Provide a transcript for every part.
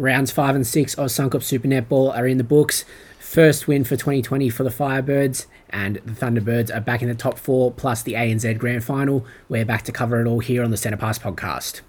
Rounds 5 and 6 of Suncorp Super Netball are in the books. First win for 2020 for the Firebirds, and the Thunderbirds are back in the top four, plus the ANZ Grand Final. We're back to cover it all here on the Centre Pass Podcast.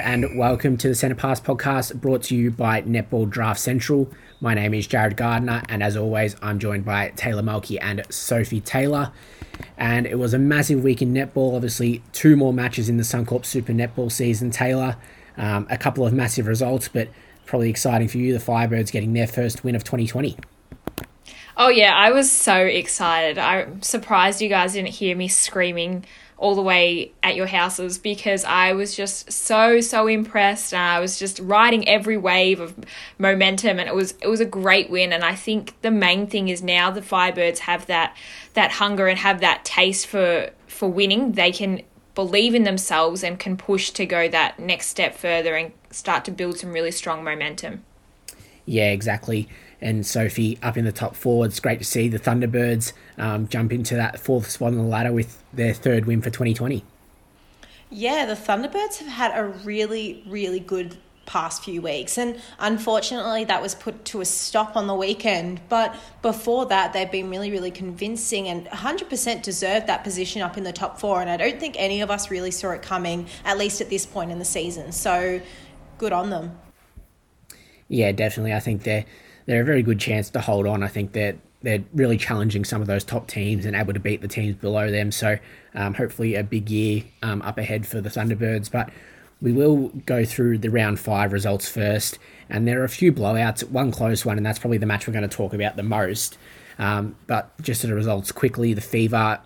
And welcome to the Centre Pass Podcast, brought to you by Netball Draft Central. My name is Jared Gardner, and as always, I'm joined by Taylor Mulkey and Sophie Taylor. And it was a massive week in netball. Obviously, two more matches in the Suncorp Super Netball season, Taylor. A couple of massive results, but probably exciting for you, the Firebirds getting their first win of 2020. Oh yeah, I was so excited. I'm surprised you guys didn't hear me screaming all the way at your houses, because I was just so impressed. I was just riding every wave of momentum, and it was a great win. And I think the main thing is now the Firebirds have that hunger and have that taste for winning. They can believe in themselves and can push to go that next step further and start to build some really strong momentum. Yeah, exactly. And Sophie up in the top four. It's great to see the Thunderbirds jump into that fourth spot on the ladder with their third win for 2020. Yeah, the Thunderbirds have had a really, really good past few weeks, and unfortunately that was put to a stop on the weekend, but before that they've been really, really convincing and 100% deserved that position up in the top four, and I don't think any of us really saw it coming, at least at this point in the season, so good on them. Yeah, definitely. I think they're a very good chance to hold on. I think they're really challenging some of those top teams and able to beat the teams below them. So hopefully a big year up ahead for the Thunderbirds. But we will go through the round five results first. And there are a few blowouts, one close one, and that's probably the match we're going to talk about the most. But just to the results quickly, the Fever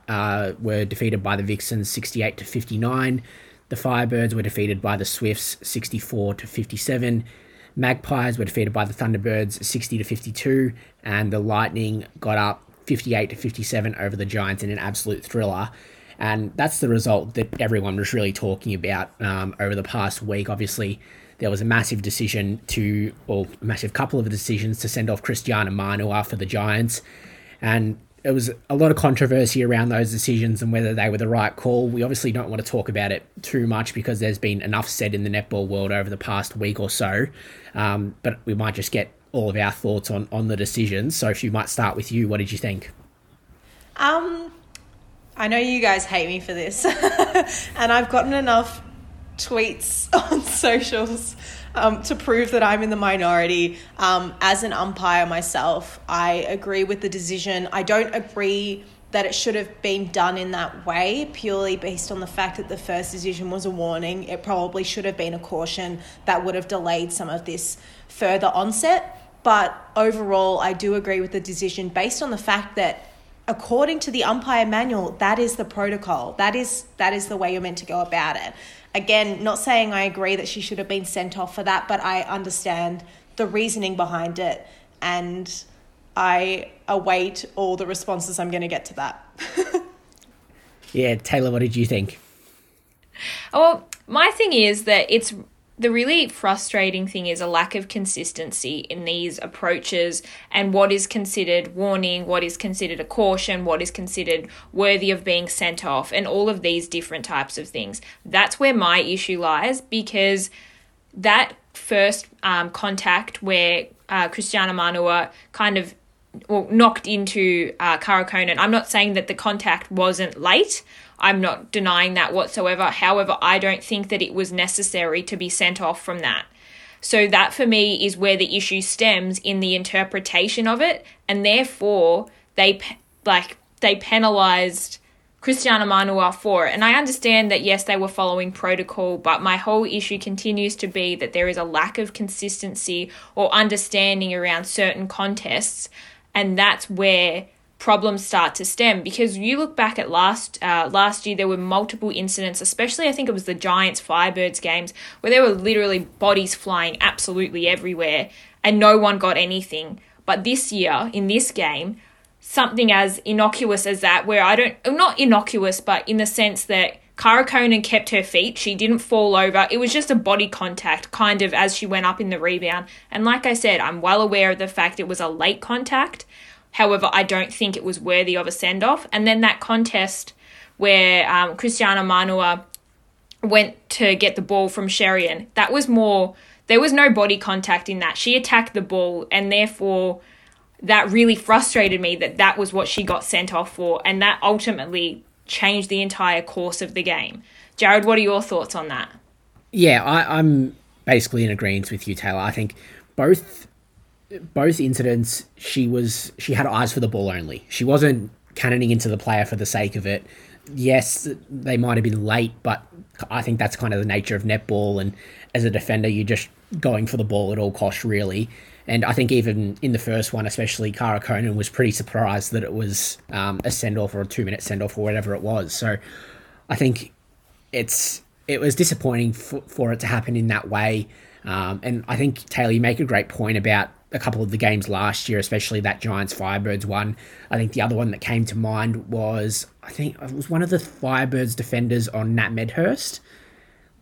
were defeated by the Vixens 68-59. The Firebirds were defeated by the Swifts 64-57. Magpies were defeated by the Thunderbirds 60-52, and the Lightning got up 58-57 over the Giants in an absolute thriller. And that's the result that everyone was really talking about over the past week. Obviously, there was a massive decision to, or a massive couple of decisions to send off Cristiana Manu'a for the Giants. And there was a lot of controversy around those decisions and whether they were the right call. We obviously don't want to talk about it too much because there's been enough said in the netball world over the past week or so. But we might just get all of our thoughts on the decisions. So if you might start with you, what did you think? I know you guys hate me for this and I've gotten enough tweets on socials to prove that I'm in the minority. As an umpire myself, I agree with the decision. I don't agree that it should have been done in that way, purely based on the fact that the first decision was a warning. It probably should have been a caution that would have delayed some of this further onset. But overall, I do agree with the decision based on the fact that according to the umpire manual, that is the protocol. That is the way you're meant to go about it. Again, not saying I agree that she should have been sent off for that, but I understand the reasoning behind it, and I await all the responses I'm going to get to that. Yeah, Taylor, what did you think? Well, my thing is that it's the really frustrating thing is a lack of consistency in these approaches and what is considered warning, what is considered a caution, what is considered worthy of being sent off, and all of these different types of things. That's where my issue lies, because that first contact where Cristiana Manu'a kind of knocked into Kara Koenen. I'm not saying that the contact wasn't late. I'm not denying that whatsoever. However, I don't think that it was necessary to be sent off from that. So that for me is where the issue stems in the interpretation of it. And therefore, they penalised Cristiana Manu'a for it. And I understand that, yes, they were following protocol, but my whole issue continues to be that there is a lack of consistency or understanding around certain contests. And that's where problems start to stem, because you look back at last year, there were multiple incidents, especially I think it was the Giants Firebirds games, where there were literally bodies flying absolutely everywhere and no one got anything. But this year in this game, something as innocuous as that, where not innocuous, but in the sense that Kara Koenen kept her feet. She didn't fall over. It was just a body contact, kind of, as she went up in the rebound. And like I said, I'm well aware of the fact it was a late contact. However, I don't think it was worthy of a send-off. And then that contest where Cristiana Manu'a went to get the ball from Sherian, that was more, there was no body contact in that. She attacked the ball, and therefore that really frustrated me that that was what she got sent off for, and that ultimately changed the entire course of the game. Jared, what are your thoughts on that? Yeah, I'm basically in agreement with you, Taylor. I think both incidents, she had eyes for the ball only. She wasn't cannoning into the player for the sake of it. Yes, they might have been late, but I think that's kind of the nature of netball, and as a defender, you're just going for the ball at all costs, really. And I think even in the first one, especially, Kara Koenen was pretty surprised that it was a send-off or a 2-minute send-off or whatever it was. So I think it was disappointing for it to happen in that way. And I think, Taylor, you make a great point about a couple of the games last year, especially that Giants Firebirds one. I think the other one that came to mind was, I think it was one of the Firebirds defenders on Nat Medhurst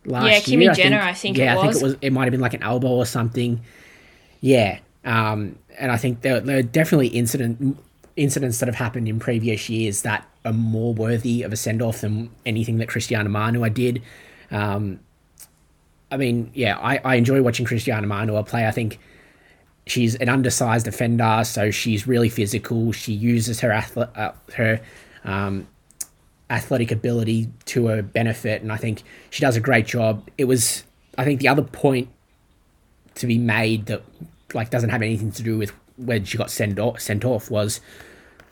last year. Yeah, Kim Jenner, I think it was. Yeah, I think it might have been like an elbow or something. Yeah, and I think there are definitely incidents that have happened in previous years that are more worthy of a send-off than anything that Cristiana Manu'a did. I enjoy watching Cristiana Manu'a play. I think she's an undersized defender, so she's really physical. She uses her athletic ability to her benefit, and I think she does a great job. It was, I think, the other point to be made that like doesn't have anything to do with where she got sent off was,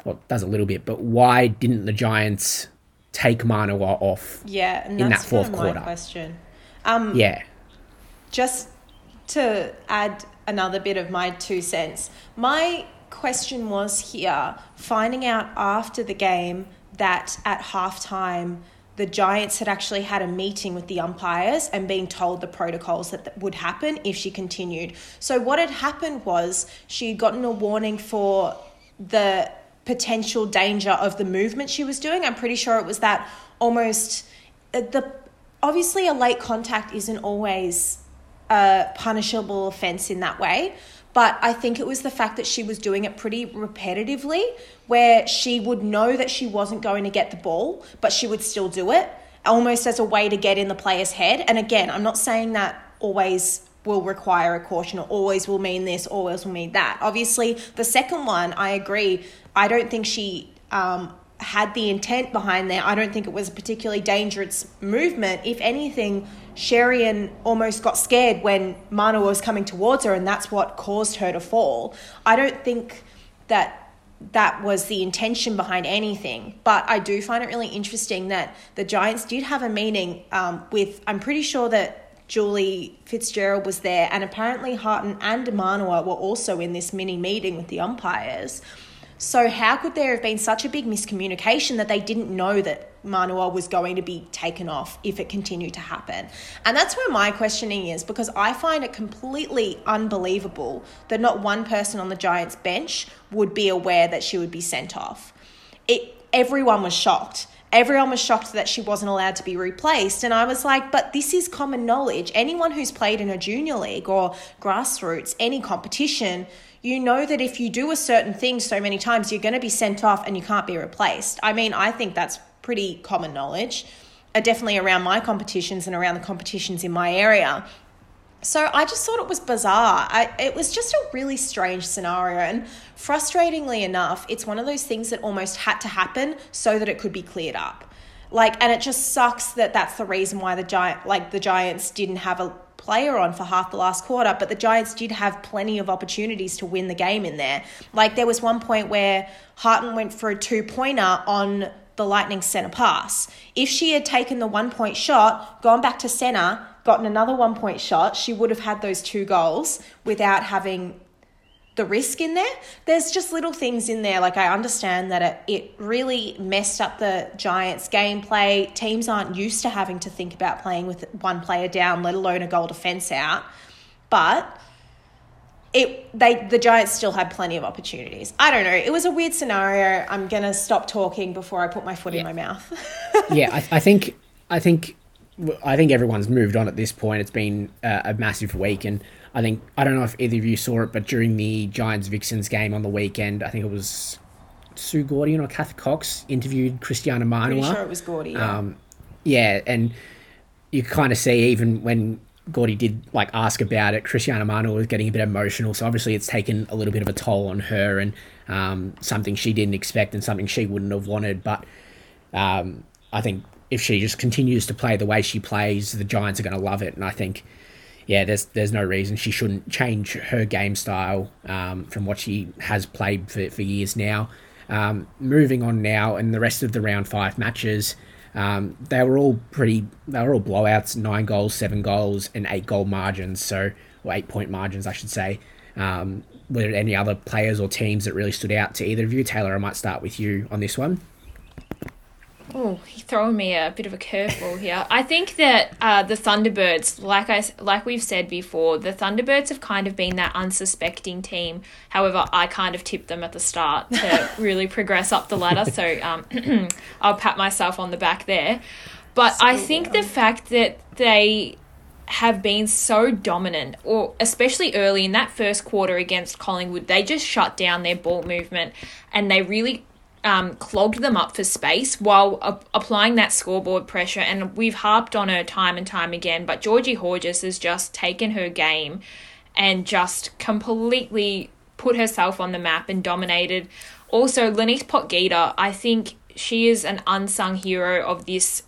well, it does a little bit, but why didn't the Giants take Manu'a off in that fourth quarter? Yeah, and that's my question. Just to add another bit of my 2 cents, my question was here, finding out after the game that at halftime the Giants had actually had a meeting with the umpires and being told the protocols that would happen if she continued. So what had happened was she had gotten a warning for the potential danger of the movement she was doing. I'm pretty sure it was that almost obviously a late contact isn't always a punishable offence in that way. But I think it was the fact that she was doing it pretty repetitively, where she would know that she wasn't going to get the ball, but she would still do it, almost as a way to get in the player's head. And again, I'm not saying that always will require a caution or always will mean this, always will mean that. Obviously, the second one, I agree. I don't think she had the intent behind there. I don't think it was a particularly dangerous movement. If anything, Sherian almost got scared when Manu'a was coming towards her, and that's what caused her to fall. I don't think that was the intention behind anything, but I do find it really interesting that the Giants did have a meeting with, I'm pretty sure that Julie Fitzgerald was there, and apparently Harton and Manu'a were also in this mini meeting with the umpires. So how could there have been such a big miscommunication that they didn't know that Manu'a was going to be taken off if it continued to happen? And that's where my questioning is, because I find it completely unbelievable that not one person on the Giants bench would be aware that she would be sent off. Everyone was shocked. Everyone was shocked that she wasn't allowed to be replaced. And I was like, but this is common knowledge. Anyone who's played in a junior league or grassroots, any competition, you know that if you do a certain thing so many times, you're going to be sent off and you can't be replaced. I mean, I think that's pretty common knowledge, definitely around my competitions and around the competitions in my area. So I just thought it was bizarre. It was just a really strange scenario. And frustratingly enough, it's one of those things that almost had to happen so that it could be cleared up. Like, and it just sucks that that's the reason why the Giants didn't have a player on for half the last quarter, but the Giants did have plenty of opportunities to win the game in there. Like, there was one point where Harton went for a 2-pointer on the Lightning centre pass. If she had taken the 1-point shot, gone back to centre, gotten another 1-point shot, she would have had those 2 goals without having the risk in there. There's just little things in there. Like, I understand that it really messed up the Giants' gameplay. Teams aren't used to having to think about playing with one player down, let alone a goal defense out. But the Giants still had plenty of opportunities. I don't know. It was a weird scenario. I'm going to stop talking before I put my foot in my mouth. I think I think everyone's moved on at this point. It's been a massive week, and I don't know if either of you saw it, but during the Giants-Vixens game on the weekend, I think it was Sue Gordian or Kath Cox interviewed Cristiana Manu'a. Pretty sure it was Gordy. Yeah, and you kind of see even when Gordy did like ask about it, Cristiana Manu'a was getting a bit emotional. So obviously it's taken a little bit of a toll on her, and something she didn't expect and something she wouldn't have wanted. But I think if she just continues to play the way she plays, the Giants are going to love it. And I think, yeah, there's no reason she shouldn't change her game style from what she has played for years now. Moving on now, and the rest of the round five matches, they were all blowouts, 9 goals, 7 goals, and 8 goal margins. So, or 8 point margins, I should say. Were there any other players or teams that really stood out to either of you? Taylor, I might start with you on this one. Oh, you're throwing me a bit of a curveball here. I think that the Thunderbirds, like we've said before, the Thunderbirds have kind of been that unsuspecting team. However, I kind of tipped them at the start to really progress up the ladder, so I'll pat myself on the back there. But so I think the fact that they have been so dominant, or especially early in that first quarter against Collingwood, they just shut down their ball movement, and they really clogged them up for space while applying that scoreboard pressure. And we've harped on her time and time again, but Georgie Horges has just taken her game and just completely put herself on the map and dominated. Also, Lenize Potgieter, I think she is an unsung hero of this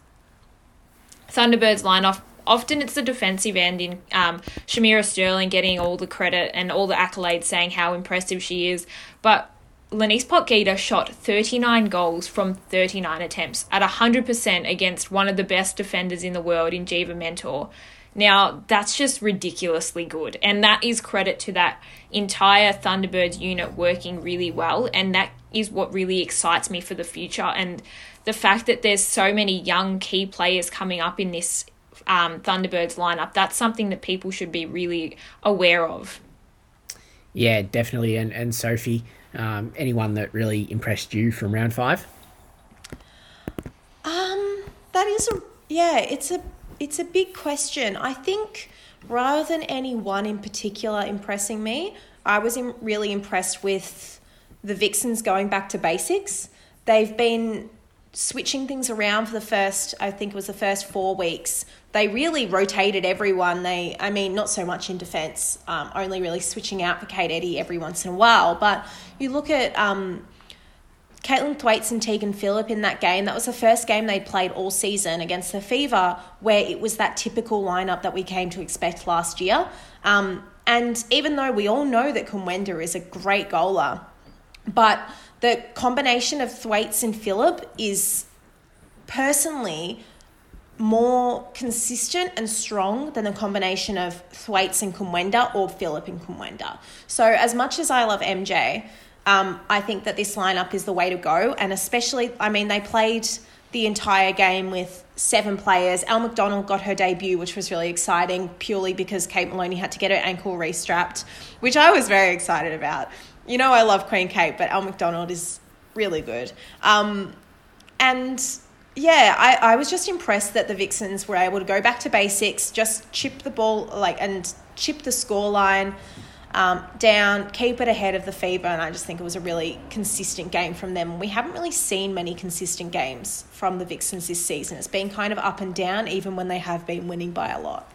Thunderbirds lineup. Often it's the defensive end in Shamira Sterling getting all the credit and all the accolades saying how impressive she is, but Lenize Potgieter shot 39 goals from 39 attempts at 100% against one of the best defenders in the world in Geva Mentor. Now, that's just ridiculously good, and that is credit to that entire Thunderbirds unit working really well, and that is what really excites me for the future. And the fact that there's so many young key players coming up in this Thunderbirds lineup, that's something that people should be really aware of. Yeah, definitely. And Sophie, anyone that really impressed you from round five? It's a big question. I think rather than any one in particular impressing me, I was really impressed with the Vixens going back to basics. They've been switching things around for the first 4 weeks. They really rotated everyone. Not so much in defence, only really switching out for Kate Eddy every once in a while. But you look at Caitlin Thwaites and Teagan Phillip in that game. That was the first game they'd played all season against the Fever, where it was that typical lineup that we came to expect last year. And even though we all know that Kumwenda is a great goaler, but the combination of Thwaites and Phillip is personally more consistent and strong than the combination of Thwaites and Kumwenda or Phillip and Kumwenda. So as much as I love MJ, I think that this lineup is the way to go. And especially, they played the entire game with 7 players. Elle McDonald got her debut, which was really exciting, purely because Kate Maloney had to get her ankle restrapped, which I was very excited about. You know, I love Queen Kate, but Elle McDonald is really good. I was just impressed that the Vixens were able to go back to basics, just chip the ball and chip the scoreline down, keep it ahead of the Fever, and I just think it was a really consistent game from them. We haven't really seen many consistent games from the Vixens this season. It's been kind of up and down, even when they have been winning by a lot.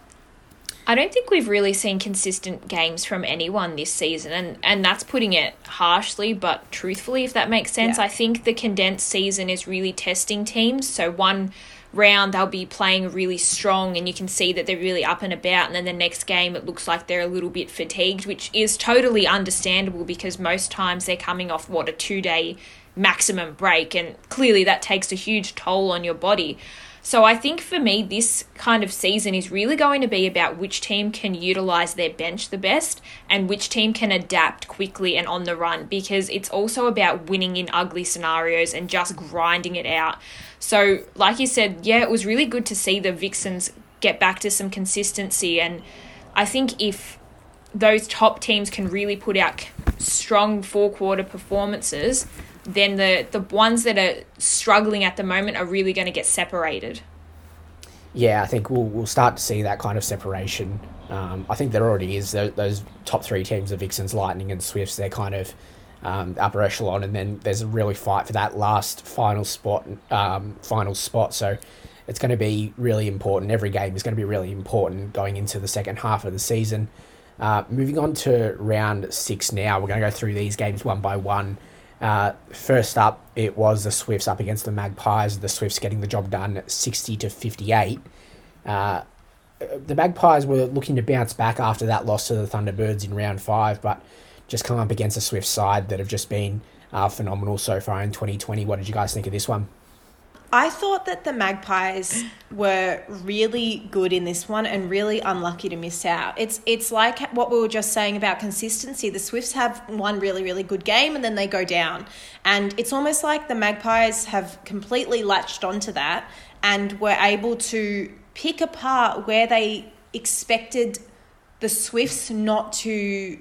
I don't think we've really seen consistent games from anyone this season, and that's putting it harshly, but truthfully, if that makes sense. Yeah. I think the condensed season is really testing teams. So one round they'll be playing really strong and you can see that they're really up and about, and then the next game it looks like they're a little bit fatigued, which is totally understandable because most times they're coming off, a 2-day maximum break, and clearly that takes a huge toll on your body. So I think for me, this kind of season is really going to be about which team can utilise their bench the best and which team can adapt quickly and on the run, because it's also about winning in ugly scenarios and just grinding it out. So like you said, yeah, it was really good to see the Vixens get back to some consistency. And I think if those top teams can really put out strong four-quarter performances, then the ones that are struggling at the moment are really going to get separated. yeah, I think we'll start to see that kind of separation. I think there already is. Those top three teams, the Vixens, Lightning and Swifts, they're kind of upper echelon, and then there's a really fight for that last final spot. So it's going to be really important. Every game is going to be really important going into the second half of the season. Moving on to round six now, we're going to go through these games one by one. First up, it was the Swifts up against the Magpies. The Swifts getting the job done 60-58. The Magpies were looking to bounce back after that loss to the Thunderbirds in round five, but just come up against a Swifts side that have just been phenomenal so far in 2020. What did you guys think of this one? I thought that the Magpies were really good in this one and really unlucky to miss out. It's like what we were just saying about consistency. The Swifts have one really, really good game and then they go down. And it's almost like the Magpies have completely latched onto that and were able to pick apart where they expected the Swifts not to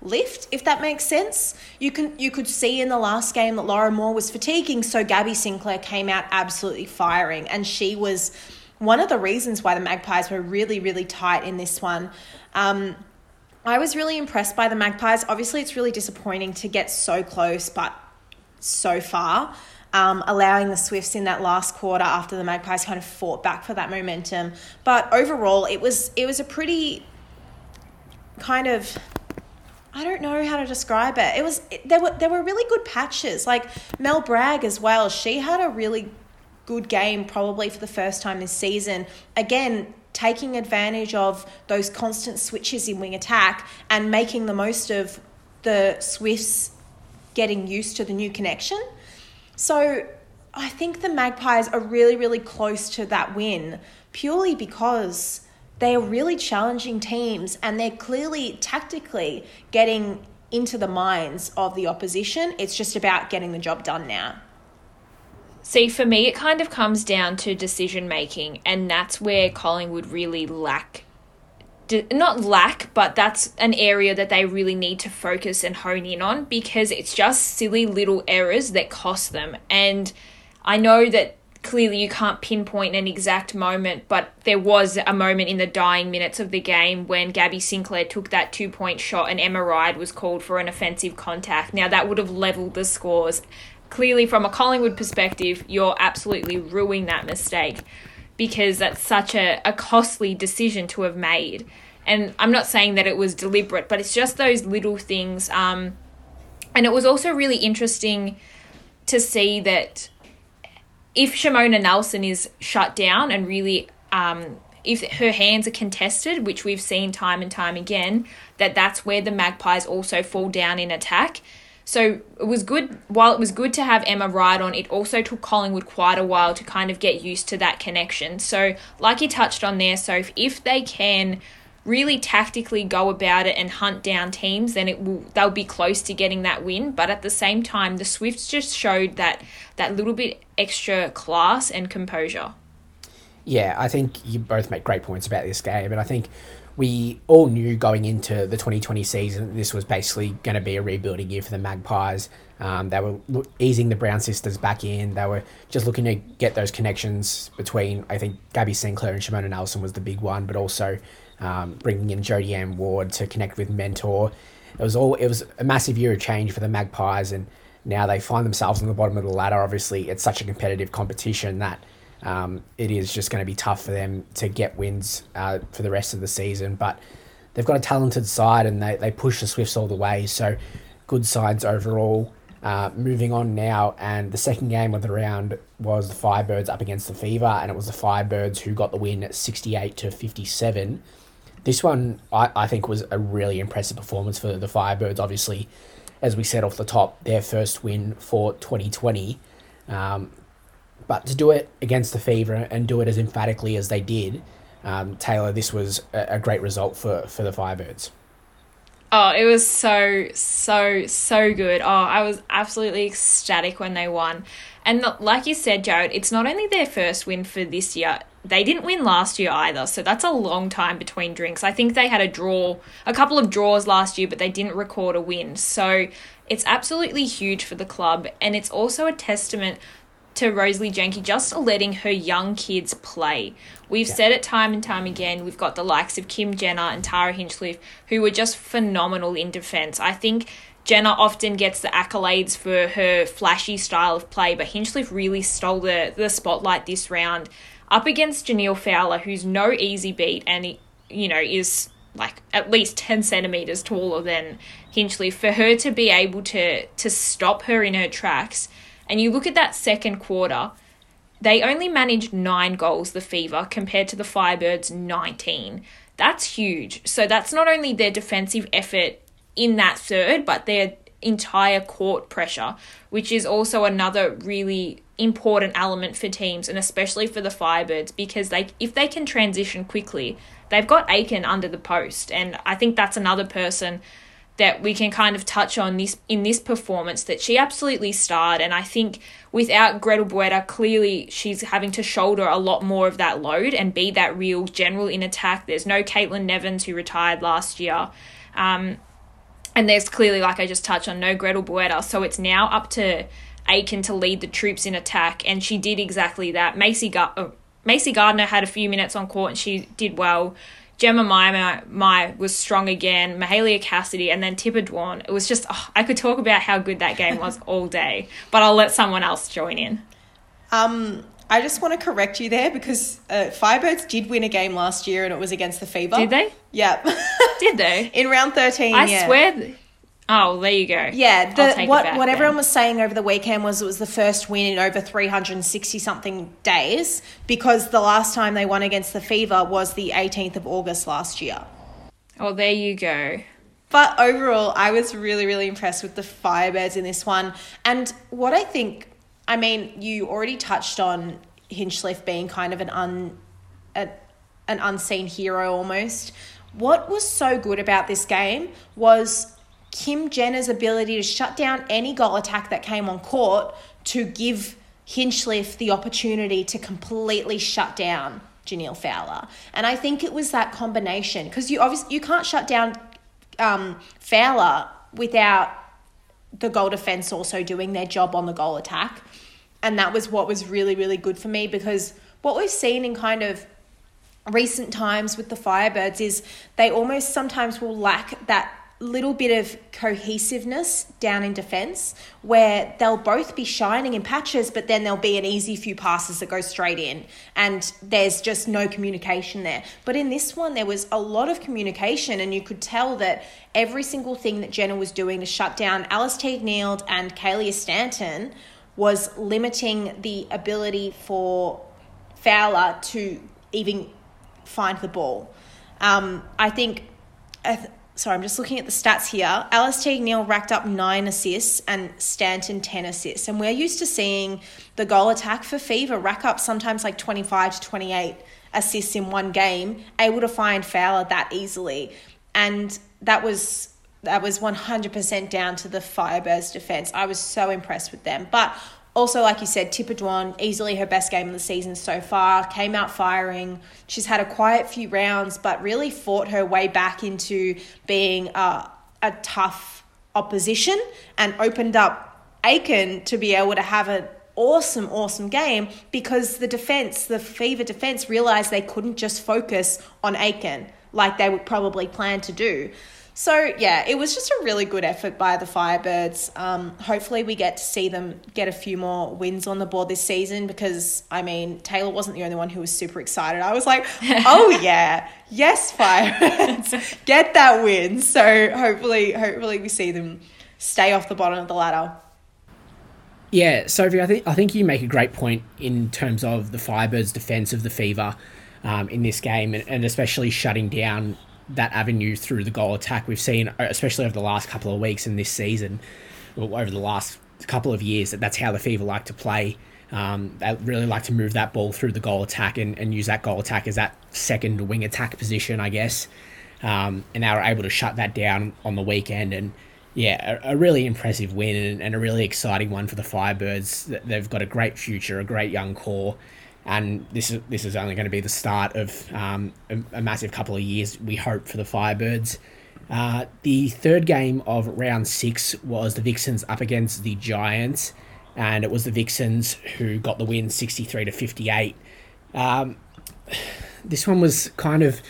lift, if that makes sense. You could see in the last game that Laura Moore was fatiguing, so Gabby Sinclair came out absolutely firing, and she was one of the reasons why the Magpies were really, really tight in this one. I was really impressed by the Magpies. Obviously, it's really disappointing to get so close, but so far, allowing the Swifts in that last quarter after the Magpies kind of fought back for that momentum. But overall, it was a pretty kind of, I don't know how to describe it. There were really good patches. Like Mel Bragg as well. She had a really good game probably for the first time this season. Again, taking advantage of those constant switches in wing attack and making the most of the Swifts getting used to the new connection. So I think the Magpies are really, really close to that win purely because they are really challenging teams and they're clearly tactically getting into the minds of the opposition. It's just about getting the job done now. See, for me, it kind of comes down to decision-making, and that's where Collingwood really lack, but that's an area that they really need to focus and hone in on, because it's just silly little errors that cost them. And I know that clearly you can't pinpoint an exact moment, but there was a moment in the dying minutes of the game when Gabby Sinclair took that two-point shot and Emma Ryde was called for an offensive contact. Now, that would have levelled the scores. Clearly, from a Collingwood perspective, you're absolutely ruining that mistake because that's such a costly decision to have made. And I'm not saying that it was deliberate, but it's just those little things. And it was also really interesting to see that if Shimona Nelson is shut down and really if her hands are contested, which we've seen time and time again, that's where the Magpies also fall down in attack. So it was good. While it was good to have Emma Ryde on, it also took Collingwood quite a while to kind of get used to that connection. So like you touched on there, Soph, if they can really tactically go about it and hunt down teams, then they'll be close to getting that win. But at the same time, the Swifts just showed that little bit extra class and composure. Yeah, I think you both make great points about this game, and I think we all knew going into the 2020 season this was basically going to be a rebuilding year for the Magpies. They were easing the Brown sisters back in. They were just looking to get those connections between, I think, Gabby Sinclair and Shimona Nelson was the big one, but also bringing in Jodie-Ann Ward to connect with Mentor. It was a massive year of change for the Magpies, and now they find themselves on the bottom of the ladder. Obviously, it's such a competitive competition that it is just going to be tough for them to get wins for the rest of the season. But they've got a talented side, and they push the Swifts all the way. So good sides overall. Moving on now, and the second game of the round was the Firebirds up against the Fever, and it was the Firebirds who got the win 68-57. This one, I think, was a really impressive performance for the Firebirds. Obviously, as we said off the top, their first win for 2020. But to do it against the Fever and do it as emphatically as they did, Taylor, this was a great result for the Firebirds. Oh, it was so, so, so good. Oh, I was absolutely ecstatic when they won. And like you said, Jared, it's not only their first win for this year. They didn't win last year either, so that's a long time between drinks. I think they had a couple of draws last year, but they didn't record a win. So it's absolutely huge for the club, and it's also a testament to Rosalie Jenke just letting her young kids play. We've said it time and time again. We've got the likes of Kim Jenner and Tara Hinchliffe, who were just phenomenal in defence. I think Jenner often gets the accolades for her flashy style of play, but Hinchliffe really stole the spotlight this round up against Jhaniele Fowler, who's no easy beat and, you know, is like at least 10 centimetres taller than Hinchliffe. For her to be able to stop her in her tracks, and you look at that second quarter, they only managed 9 goals, the Fever, compared to the Firebirds' 19. That's huge. So that's not only their defensive effort in that third, but their entire court pressure, which is also another really important element for teams, and especially for the Firebirds, because if they can transition quickly, they've got Aiken under the post. And I think that's another person that we can kind of touch on in this performance, that she absolutely starred. And I think without Gretel Boeda, clearly she's having to shoulder a lot more of that load and be that real general in attack. There's no Caitlin Nevins, who retired last year. And there's clearly, like I just touched on, no Gretel Boeda. So it's now up to Aiken to lead the troops in attack, and she did exactly that. Macy Gardner had a few minutes on court and she did well. Gemma Mai was strong again, Mahalia Cassidy, and then Tipper Dwan. It was just, I could talk about how good that game was all day, but I'll let someone else join in. I just want to correct you there, because Firebirds did win a game last year and it was against the Fever. Did they? Yeah. Did they? In round 13, I swear... Oh, there you go. Yeah, what everyone was saying over the weekend was it was the first win in over 360-something days, because the last time they won against the Fever was the 18th of August last year. Oh, there you go. But overall, I was really, really impressed with the Firebirds in this one. And what I think, I mean, you already touched on Hinchliffe being kind of an unseen hero almost. What was so good about this game was Kim Jenner's ability to shut down any goal attack that came on court to give Hinchliffe the opportunity to completely shut down Jhaniele Fowler. And I think it was that combination, because you can't shut down Fowler without the goal defence also doing their job on the goal attack. And that was what was really, really good for me, because what we've seen in kind of recent times with the Firebirds is they almost sometimes will lack that little bit of cohesiveness down in defence, where they'll both be shining in patches, but then there'll be an easy few passes that go straight in and there's just no communication there. But in this one, there was a lot of communication, and you could tell that every single thing that Jenner was doing to shut down Alice Teague Neild and Kalia Stanton was limiting the ability for Fowler to even find the ball. Sorry, I'm just looking at the stats here. Alice Teague Neild racked up 9 assists and Stanton 10 assists. And we're used to seeing the goal attack for Fever rack up sometimes like 25 to 28 assists in one game, able to find Fowler that easily. And that was 100% down to the Firebirds defence. I was so impressed with them. But also, like you said, Tipper Dwan, easily her best game of the season so far, came out firing. She's had a quiet few rounds, but really fought her way back into being a tough opposition, and opened up Aiken to be able to have an awesome, awesome game, because the Fever defence realised they couldn't just focus on Aiken like they would probably plan to do. So, yeah, it was just a really good effort by the Firebirds. Hopefully we get to see them get a few more wins on the board this season, because, I mean, Taylor wasn't the only one who was super excited. I was like, oh, yeah, yes, Firebirds, get that win. So hopefully we see them stay off the bottom of the ladder. Yeah, Sophie, I think you make a great point in terms of the Firebirds' defence of the Fever in this game, and especially shutting down that avenue through the goal attack. We've seen, especially over the last couple of weeks in this season, well, over the last couple of years, that's how the Fever like to play. They really like to move that ball through the goal attack and use that goal attack as that second wing attack position, I guess. And they were able to shut that down on the weekend. And yeah, a really impressive win and a really exciting one for the Firebirds. They've got a great future, a great young core. And this is only going to be the start of a massive couple of years, we hope, for the Firebirds. The third game of round 6 was the Vixens up against the Giants. and it was the Vixens who got the win 63-58. This one was kind of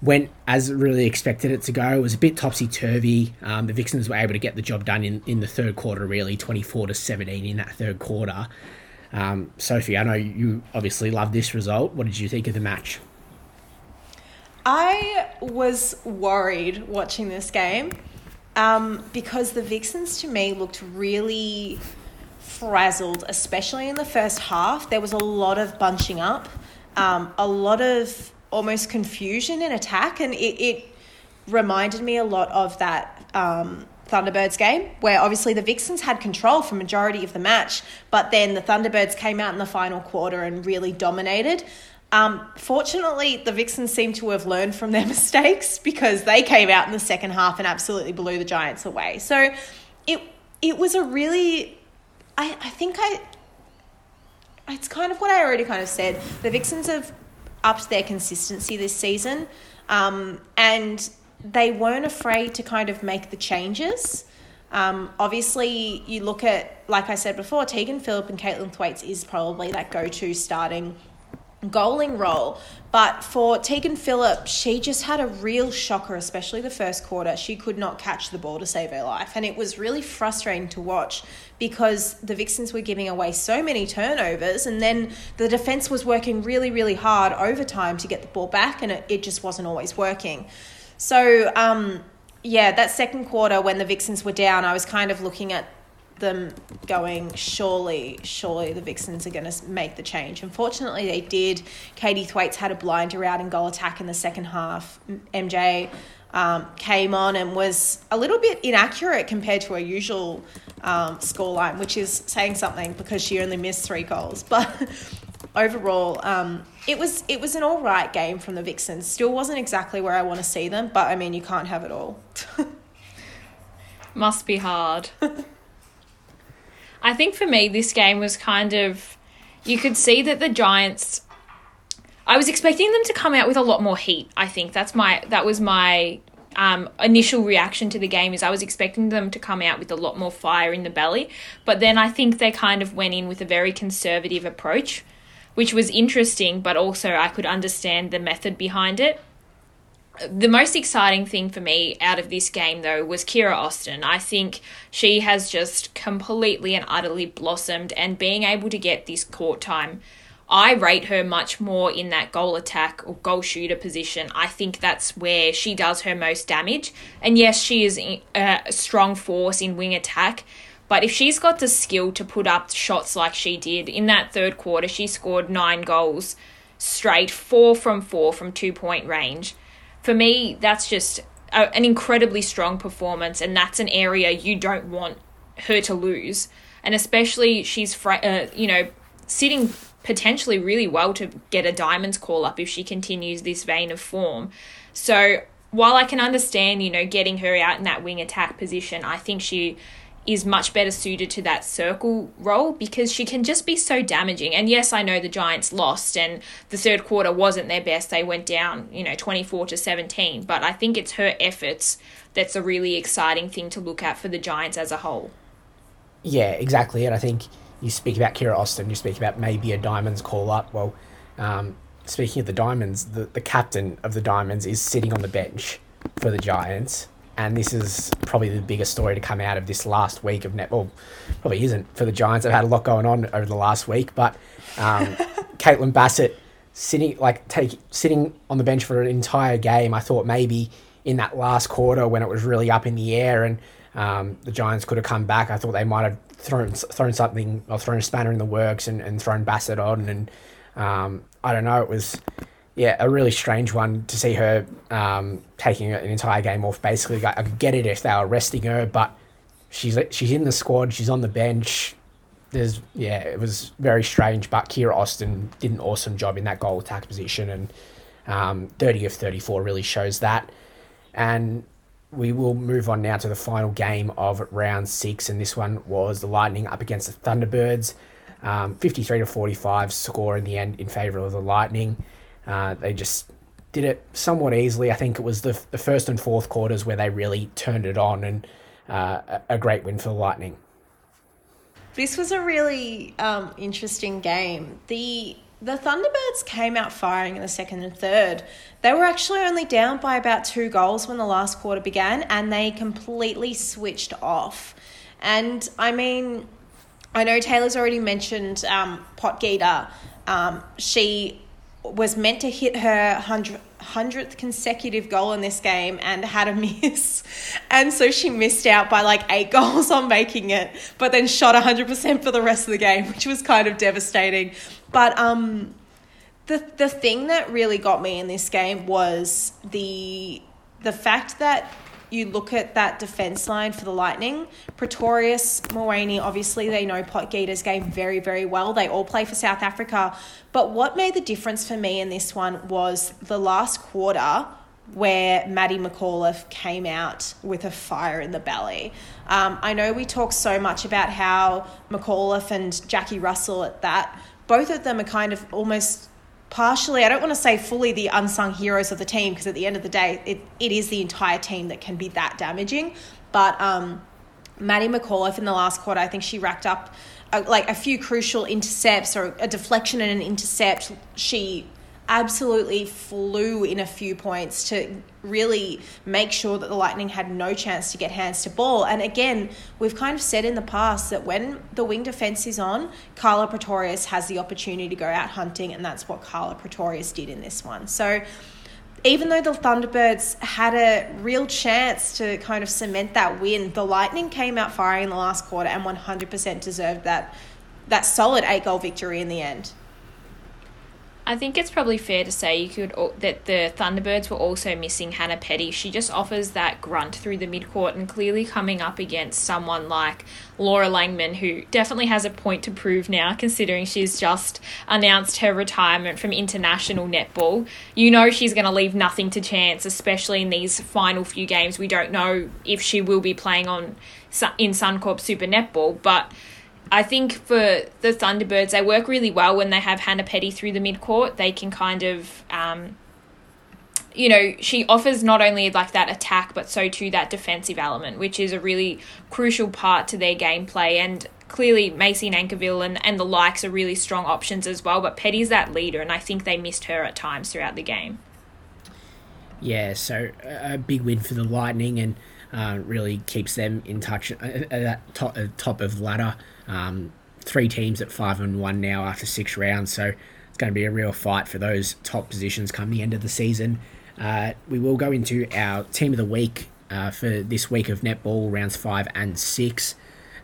went as really expected it to go. It was a bit topsy-turvy. The Vixens were able to get the job done in the third quarter, really, 24-17 in that third quarter. Sophie, I know you obviously love this result. What did you think of the match? I was worried watching this game because the Vixens, to me, looked really frazzled, especially in the first half. There was a lot of bunching up, a lot of almost confusion in attack, and it reminded me a lot of that Thunderbirds game, where obviously the Vixens had control for majority of the match, but then the Thunderbirds came out in the final quarter and really dominated. Fortunately, the Vixens seem to have learned from their mistakes, because they came out in the second half and absolutely blew the Giants away. So it was a really, it's kind of what I already kind of said. The Vixens have upped their consistency this season, and they weren't afraid to kind of make the changes. Obviously, you look at, like I said before, Teagan Phillip and Caitlin Thwaites is probably that go-to starting goaling role. But for Teagan Phillip, she just had a real shocker, especially the first quarter. She could not catch the ball to save her life. And it was really frustrating to watch, because the Vixens were giving away so many turnovers, and then the defence was working really, really hard over time to get the ball back, and it just wasn't always working. So, that second quarter when the Vixens were down, I was kind of looking at them going, surely the Vixens are going to make the change. Unfortunately, they did. Katie Thwaites had a blinder out in goal attack in the second half. MJ came on and was a little bit inaccurate compared to her usual scoreline, which is saying something because she only missed 3 goals. But overall, it was an all right game from the Vixens. Still wasn't exactly where I want to see them, but I mean, you can't have it all. Must be hard. I think for me, this game was kind of, you could see that the Giants, I was expecting them to come out with a lot more heat. I think that was my initial reaction to the game, is I was expecting them to come out with a lot more fire in the belly. But then I think they kind of went in with a very conservative approach, which was interesting, but also I could understand the method behind it. The most exciting thing for me out of this game, though, was Kiera Austin. I think she has just completely and utterly blossomed, and being able to get this court time, I rate her much more in that goal attack or goal shooter position. I think that's where she does her most damage. And yes, she is a strong force in wing attack, but if she's got the skill to put up shots like she did in that third quarter, she scored 9 goals straight, 4 from 4 from 2-point range. For me, that's just an incredibly strong performance, and that's an area you don't want her to lose. And especially she's, sitting potentially really well to get a Diamonds call-up if she continues this vein of form. So while I can understand, getting her out in that wing attack position, I think she is much better suited to that circle role, because she can just be so damaging. And yes, I know the Giants lost and the third quarter wasn't their best. They went down, 24-17. But I think it's her efforts that's a really exciting thing to look at for the Giants as a whole. Yeah, exactly. And I think you speak about Kiera Austin, you speak about maybe a Diamonds call-up. Well, speaking of the Diamonds, the captain of the Diamonds is sitting on the bench for the Giants. And this is probably the biggest story to come out of this last week of netball. Probably isn't for the Giants. I've had a lot going on over the last week, but Caitlin Bassett sitting on the bench for an entire game. I thought maybe in that last quarter when it was really up in the air and the Giants could have come back, I thought they might have thrown something or thrown a spanner in the works and thrown Bassett on. And I don't know. It was. Yeah, a really strange one to see her taking an entire game off, basically. I could get it if they were resting her, but she's in the squad, she's on the bench. It was very strange, but Kiera Austin did an awesome job in that goal attack position, and 30 of 34 really shows that. And we will move on now to the final game of round 6, and this one was the Lightning up against the Thunderbirds. 53-45 score in the end in favour of the Lightning. They just did it somewhat easily. I think it was the first and fourth quarters where they really turned it on, and a great win for the Lightning. This was a really interesting game. The Thunderbirds came out firing in the second and third. They were actually only down by about 2 goals when the last quarter began, and they completely switched off. And, I mean, I know Taylor's already mentioned Potgieter. She was meant to hit her 100th consecutive goal in this game and had a miss, and so she missed out by like 8 goals on making it, but then shot 100% for the rest of the game, which was kind of devastating. But the thing that really got me in this game was the fact that you look at that defense line for the Lightning. Pretorius, Mowaney, obviously they know Potgieter's game very, very well. They all play for South Africa. But what made the difference for me in this one was the last quarter where Maddy McAuliffe came out with a fire in the belly. I know we talk so much about how McAuliffe and Jackie Russell at that, both of them are kind of almost partially, I don't want to say fully, the unsung heroes of the team, because at the end of the day, it is the entire team that can be that damaging. But Maddy McAuliffe in the last quarter, I think she racked up a few crucial intercepts, or a deflection and an intercept. She absolutely flew in a few points to really make sure that the Lightning had no chance to get hands to ball. And again, we've kind of said in the past that when the wing defence is on, Carla Pretorius has the opportunity to go out hunting, and that's what Carla Pretorius did in this one. So even though the Thunderbirds had a real chance to kind of cement that win, the Lightning came out firing in the last quarter and 100% deserved that solid 8-goal victory in the end. I think it's probably fair to say that the Thunderbirds were also missing Hannah Petty. She just offers that grunt through the midcourt, and clearly coming up against someone like Laura Langman, who definitely has a point to prove now, considering she's just announced her retirement from international netball. You know she's going to leave nothing to chance, especially in these final few games. We don't know if she will be playing in Suncorp Super Netball, but I think for the Thunderbirds, they work really well when they have Hannah Petty through the midcourt. They can kind of, she offers not only like that attack, but so too that defensive element, which is a really crucial part to their gameplay. And clearly Macy Nankerville and the likes are really strong options as well. But Petty's that leader, and I think they missed her at times throughout the game. Yeah, so a big win for the Lightning, and really keeps them in touch at that top of the ladder. 3 teams at 5-1 now after 6 rounds, so it's going to be a real fight for those top positions come the end of the season. We will go into our team of the week for this week of netball, rounds 5 and 6.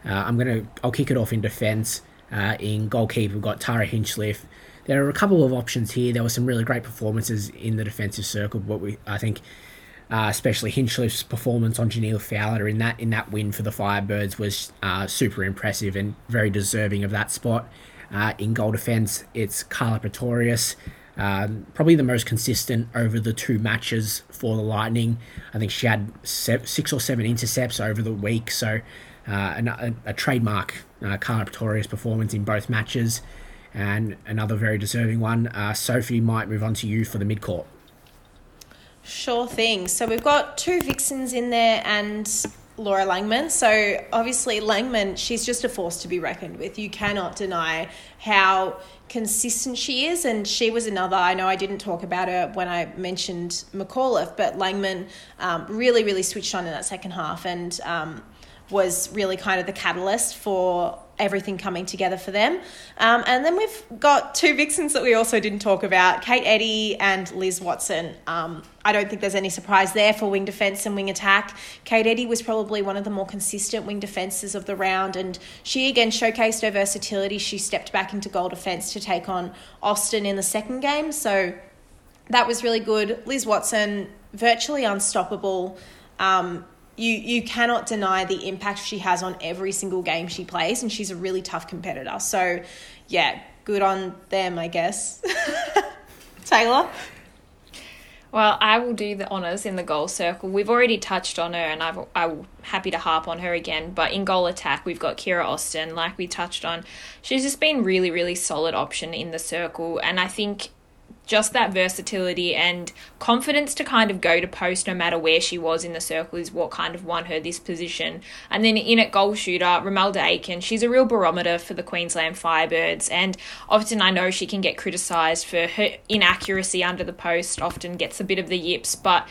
I'll kick it off in defence. In goalkeeper, we've got Tara Hinchliffe. There are a couple of options here. There were some really great performances in the defensive circle, but especially Hinchliffe's performance on Jhaniele Fowler in that win for the Firebirds was super impressive and very deserving of that spot. In goal defence, it's Carla Pretorius, probably the most consistent over the 2 matches for the Lightning. I think she had 6 or 7 intercepts over the week, so a trademark Carla Pretorius performance in both matches, and another very deserving one. Sophie, might move on to you for the midcourt. Sure thing. So we've got 2 Vixens in there and Laura Langman. So obviously Langman, she's just a force to be reckoned with. You cannot deny how consistent she is. And she was another, I know I didn't talk about her when I mentioned McAuliffe, but Langman really, really switched on in that second half and was really kind of the catalyst for everything coming together for them. And then we've got 2 Vixens that we also didn't talk about, Kate Eddy and Liz Watson. I don't think there's any surprise there for wing defence and wing attack. Kate Eddy was probably one of the more consistent wing defences of the round, and she again showcased her versatility. She stepped back into goal defence to take on Austin in the second game, so that was really good. Liz Watson, virtually unstoppable. You cannot deny the impact she has on every single game she plays, and she's a really tough competitor. So, yeah, good on them, I guess. Taylor? Well, I will do the honours in the goal circle. We've already touched on her, and I'm happy to harp on her again. But in goal attack, we've got Kiera Austin, like we touched on. She's just been really, really solid option in the circle, and I think just that versatility and confidence to kind of go to post no matter where she was in the circle is what kind of won her this position. And then in at goal shooter, Romelda Aiken, she's a real barometer for the Queensland Firebirds, and often I know she can get criticised for her inaccuracy under the post, often gets a bit of the yips, but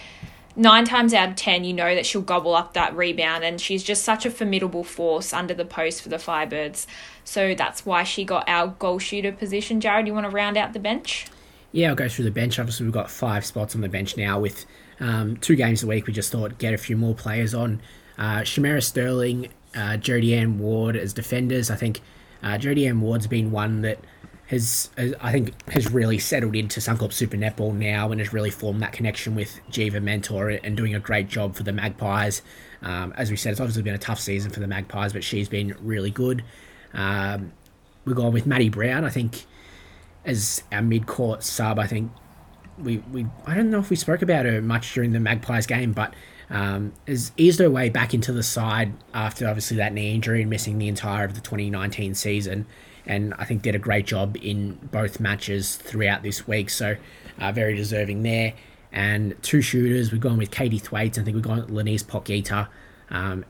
9 times out of 10 you know that she'll gobble up that rebound, and she's just such a formidable force under the post for the Firebirds. So that's why she got our goal shooter position. Jared, you want to round out the bench? Yeah, I'll go through the bench. Obviously, we've got 5 spots on the bench now with 2 games a week. We just thought get a few more players on. Shamera Sterling, Jodie-Ann Ward as defenders. I think Jodie-Ann Ward's been one that has really settled into Suncorp Super Netball now and has really formed that connection with Geva Mentor and doing a great job for the Magpies. As we said, it's obviously been a tough season for the Magpies, but she's been really good. We've gone with Maddie Brown, I think, as our mid-court sub. I think we I don't know if we spoke about her much during the Magpies game, but has eased her way back into the side after obviously that knee injury and missing the entire of the 2019 season. And I think did a great job in both matches throughout this week. So very deserving there. And 2 shooters, we've gone with Katie Thwaites. I think we've gone with Lenize Potgieter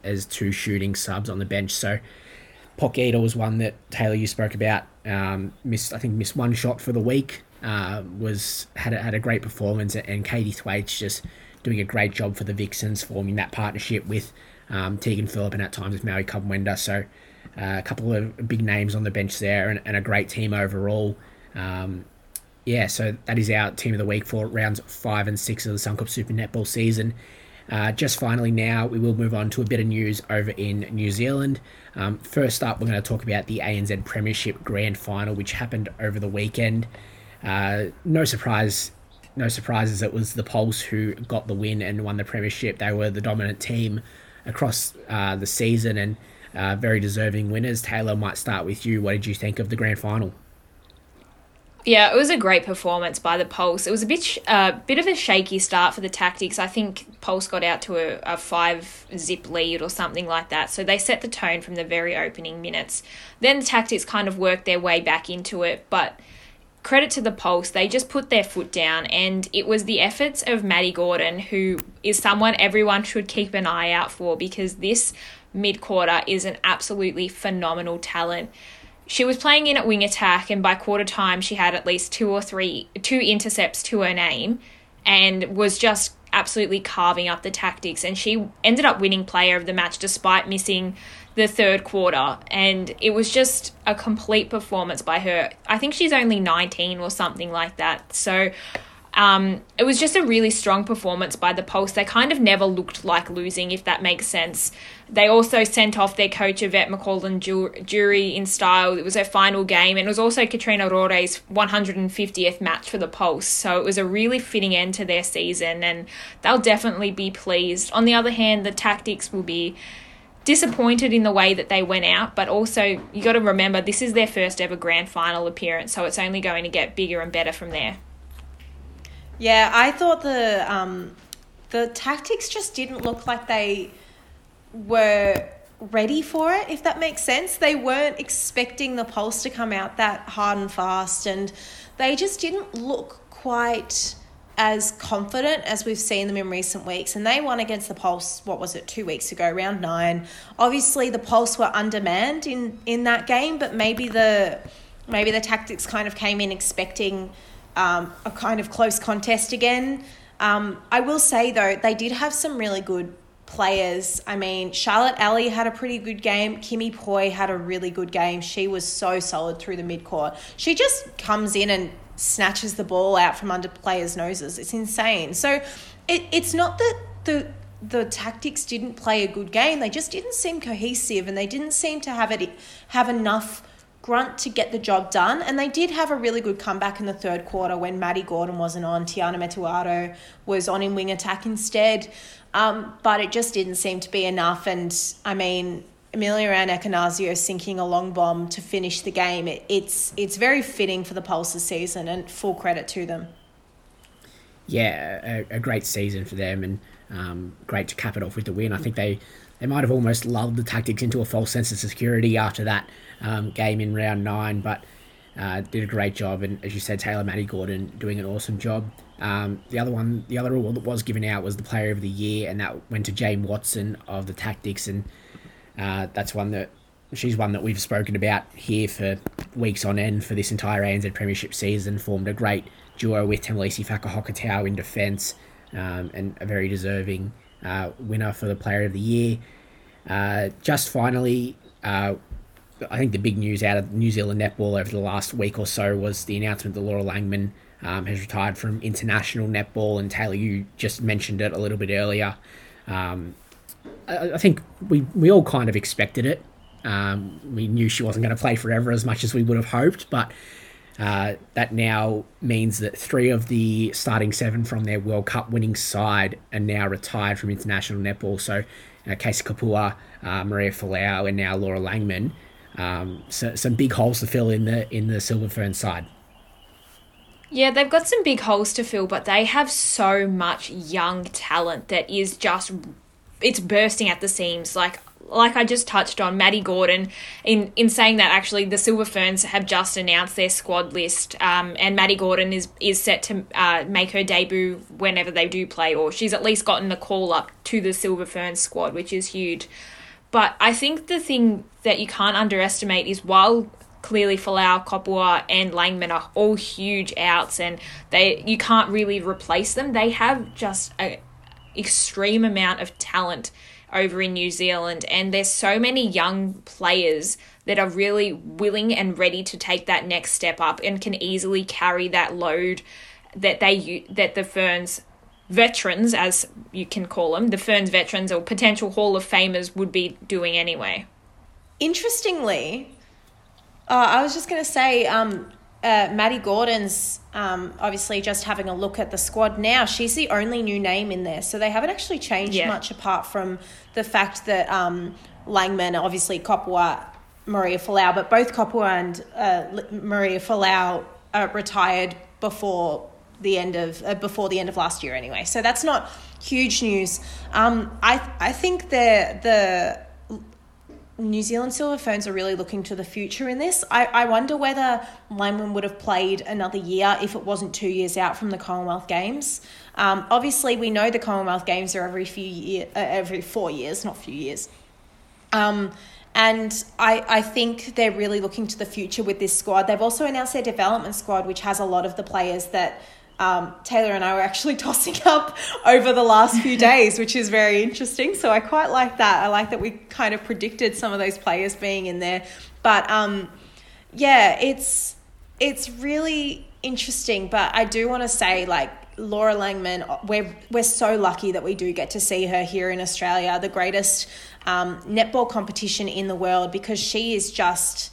as 2 shooting subs on the bench. So Potgieter was one that, Taylor, you spoke about. Missed 1 shot for the week. Had a great performance. And Katie Thwaites just doing a great job for the Vixens, forming that partnership with Teagan Phillip and at times with Maui Kumwenda. So a couple of big names on the bench there and a great team overall. So that is our team of the week for rounds 5 and 6 of the Suncorp Super Netball season. Just finally now, we will move on to a bit of news over in New Zealand. First up, we're going to talk about the ANZ Premiership Grand Final, which happened over the weekend. No surprises, it was the Pulse who got the win and won the Premiership. They were the dominant team across the season and very deserving winners. Taylor, might start with you. What did you think of the grand final? Yeah, it was a great performance by the Pulse. It was a bit of a shaky start for the Tactics. I think Pulse got out to a 5-zip lead or something like that. So they set the tone from the very opening minutes. Then the Tactics kind of worked their way back into it, but credit to the Pulse, they just put their foot down, and it was the efforts of Maddy Gordon, who is someone everyone should keep an eye out for because this mid-quarter is an absolutely phenomenal talent. She was playing in at wing attack, and by quarter time she had at least 2 intercepts to her name and was just absolutely carving up the Tactics, and she ended up winning player of the match despite missing the third quarter, and it was just a complete performance by her. I think she's only 19 or something like that, so it was just a really strong performance by the Pulse. They kind of never looked like losing, if that makes sense. They also sent off their coach, Yvette McCaulin-Jury, in style. It was her final game, and it was also Katrina Rore's 150th match for the Pulse. So it was a really fitting end to their season, and they'll definitely be pleased. On the other hand, the Tactics will be disappointed in the way that they went out, but also you got to remember this is their first ever grand final appearance, so it's only going to get bigger and better from there. Yeah, I thought the Tactics just didn't look like they were ready for it, if that makes sense. They weren't expecting the Pulse to come out that hard and fast, and they just didn't look quite as confident as we've seen them in recent weeks. And they won against the Pulse, 2 weeks ago, round 9. Obviously, the Pulse were undermanned in that game, but maybe the Tactics kind of came in expecting a kind of close contest again. I will say, though, they did have some really good players. I mean, Charlotte Alley had a pretty good game. Kimmy Poi had a really good game. She was so solid through the midcourt. She just comes in and snatches the ball out from under players' noses. It's insane. So it's not that the Tactics didn't play a good game. They just didn't seem cohesive, and they didn't seem to have enough grunt to get the job done. And they did have a really good comeback in the third quarter when Maddy Gordon wasn't on. Tiana Metuaro was on in wing attack instead. But it just didn't seem to be enough. And, I mean, Emilia Ann Ekenazio sinking a long bomb to finish the game. It's very fitting for the Pulse this season, and full credit to them. Yeah, a great season for them, and great to cap it off with the win. I think they might have almost lulled the Tactics into a false sense of security after that game in round 9, but Did a great job, and as you said, Taylor Maddy Gordon doing an awesome job. The other award that was given out was the Player of the Year, and that went to Jane Watson of the Tactics, and that's one that she's one that we've spoken about here for weeks on end for this entire ANZ Premiership season. Formed a great duo with Temelisi Fakahokatau in defence, and a very deserving winner for the Player of the Year. Just finally, I think the big news out of New Zealand netball over the last week or so was the announcement that Laura Langman has retired from international netball, and Taylor, you just mentioned it a little bit earlier. I think we all kind of expected it. We knew she wasn't going to play forever as much as we would have hoped, but that now means that three of the starting seven from their World Cup winning side are now retired from international netball. So Casey Kapua, Maria Falau, and now Laura Langman. So some big holes to fill in the Silver Fern side. Yeah, they've got some big holes to fill, but they have so much young talent that is just, it's bursting at the seams. Like I just touched on, Maddy Gordon, in saying that actually the Silver Ferns have just announced their squad list, and Maddy Gordon is set to make her debut whenever they do play, or she's at least gotten the call up to the Silver Ferns squad, which is huge. But I think the thing that you can't underestimate is while clearly Falau, Kopua and Langman are all huge outs and you can't really replace them, they have just an extreme amount of talent over in New Zealand, and there's so many young players that are really willing and ready to take that next step up and can easily carry that load that the Ferns veterans, as you can call them, the Ferns veterans or potential Hall of Famers would be doing anyway. Interestingly, I was just going to say, Maddy Gordon's obviously just having a look at the squad now. She's the only new name in there, so they haven't actually changed much apart from the fact that Langman, obviously Kopua, Maria Falau, but both Kopua and Maria Falau retired before the end of last year anyway. So that's not huge news. I think the New Zealand Silver Ferns are really looking to the future in this. I wonder whether Langman would have played another year if it wasn't 2 years out from the Commonwealth Games. Obviously, we know the Commonwealth Games are every 4 years, not few years. And I think they're really looking to the future with this squad. They've also announced their development squad, which has a lot of the players that Taylor and I were actually tossing up over the last few days, which is very interesting. So I quite like that. I like that we kind of predicted some of those players being in there. But it's really interesting. But I do want to say, like, Laura Langman, we're so lucky that we do get to see her here in Australia, the greatest netball competition in the world, because she is just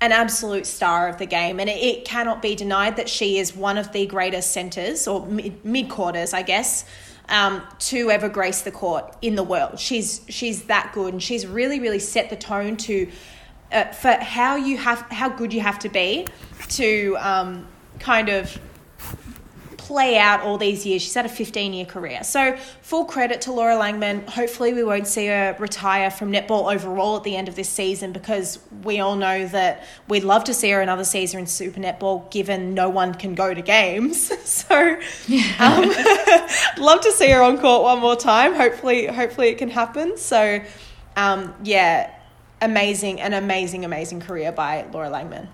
an absolute star of the game, and it cannot be denied that she is one of the greatest centres, or mid-quarters, I guess, to ever grace the court in the world. She's that good, and she's really, really set the tone to for how good you have to be to kind of play out all these years. She's had a 15-year career. So full credit to Laura Langman. Hopefully we won't see her retire from netball overall at the end of this season, because we all know that we'd love to see her another season in Super Netball, given no one can go to games. So love to see her on court one more time. Hopefully it can happen. So amazing career by Laura Langman.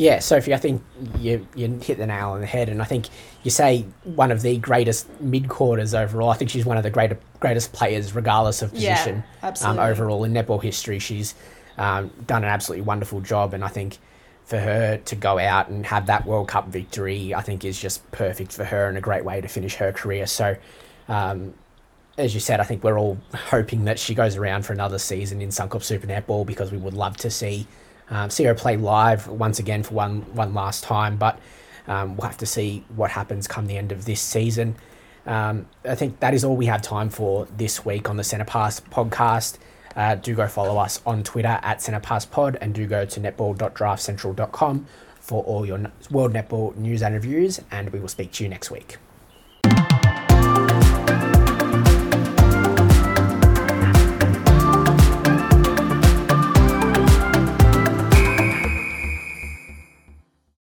Yeah, Sophie, I think you hit the nail on the head, and I think you say one of the greatest mid-quarters overall. I think she's one of the greatest players, regardless of position, overall in netball history. She's done an absolutely wonderful job, and I think for her to go out and have that World Cup victory, I think is just perfect for her and a great way to finish her career. So, as you said, I think we're all hoping that she goes around for another season in Suncorp Super Netball, because we would love to see her play live once again for one last time, but we'll have to see what happens come the end of this season. I think that is all we have time for this week on the Centre Pass podcast. Do go follow us on Twitter at Centre Pass Pod, and do go to netball.draftcentral.com for all your world netball news and reviews, and we will speak to you next week.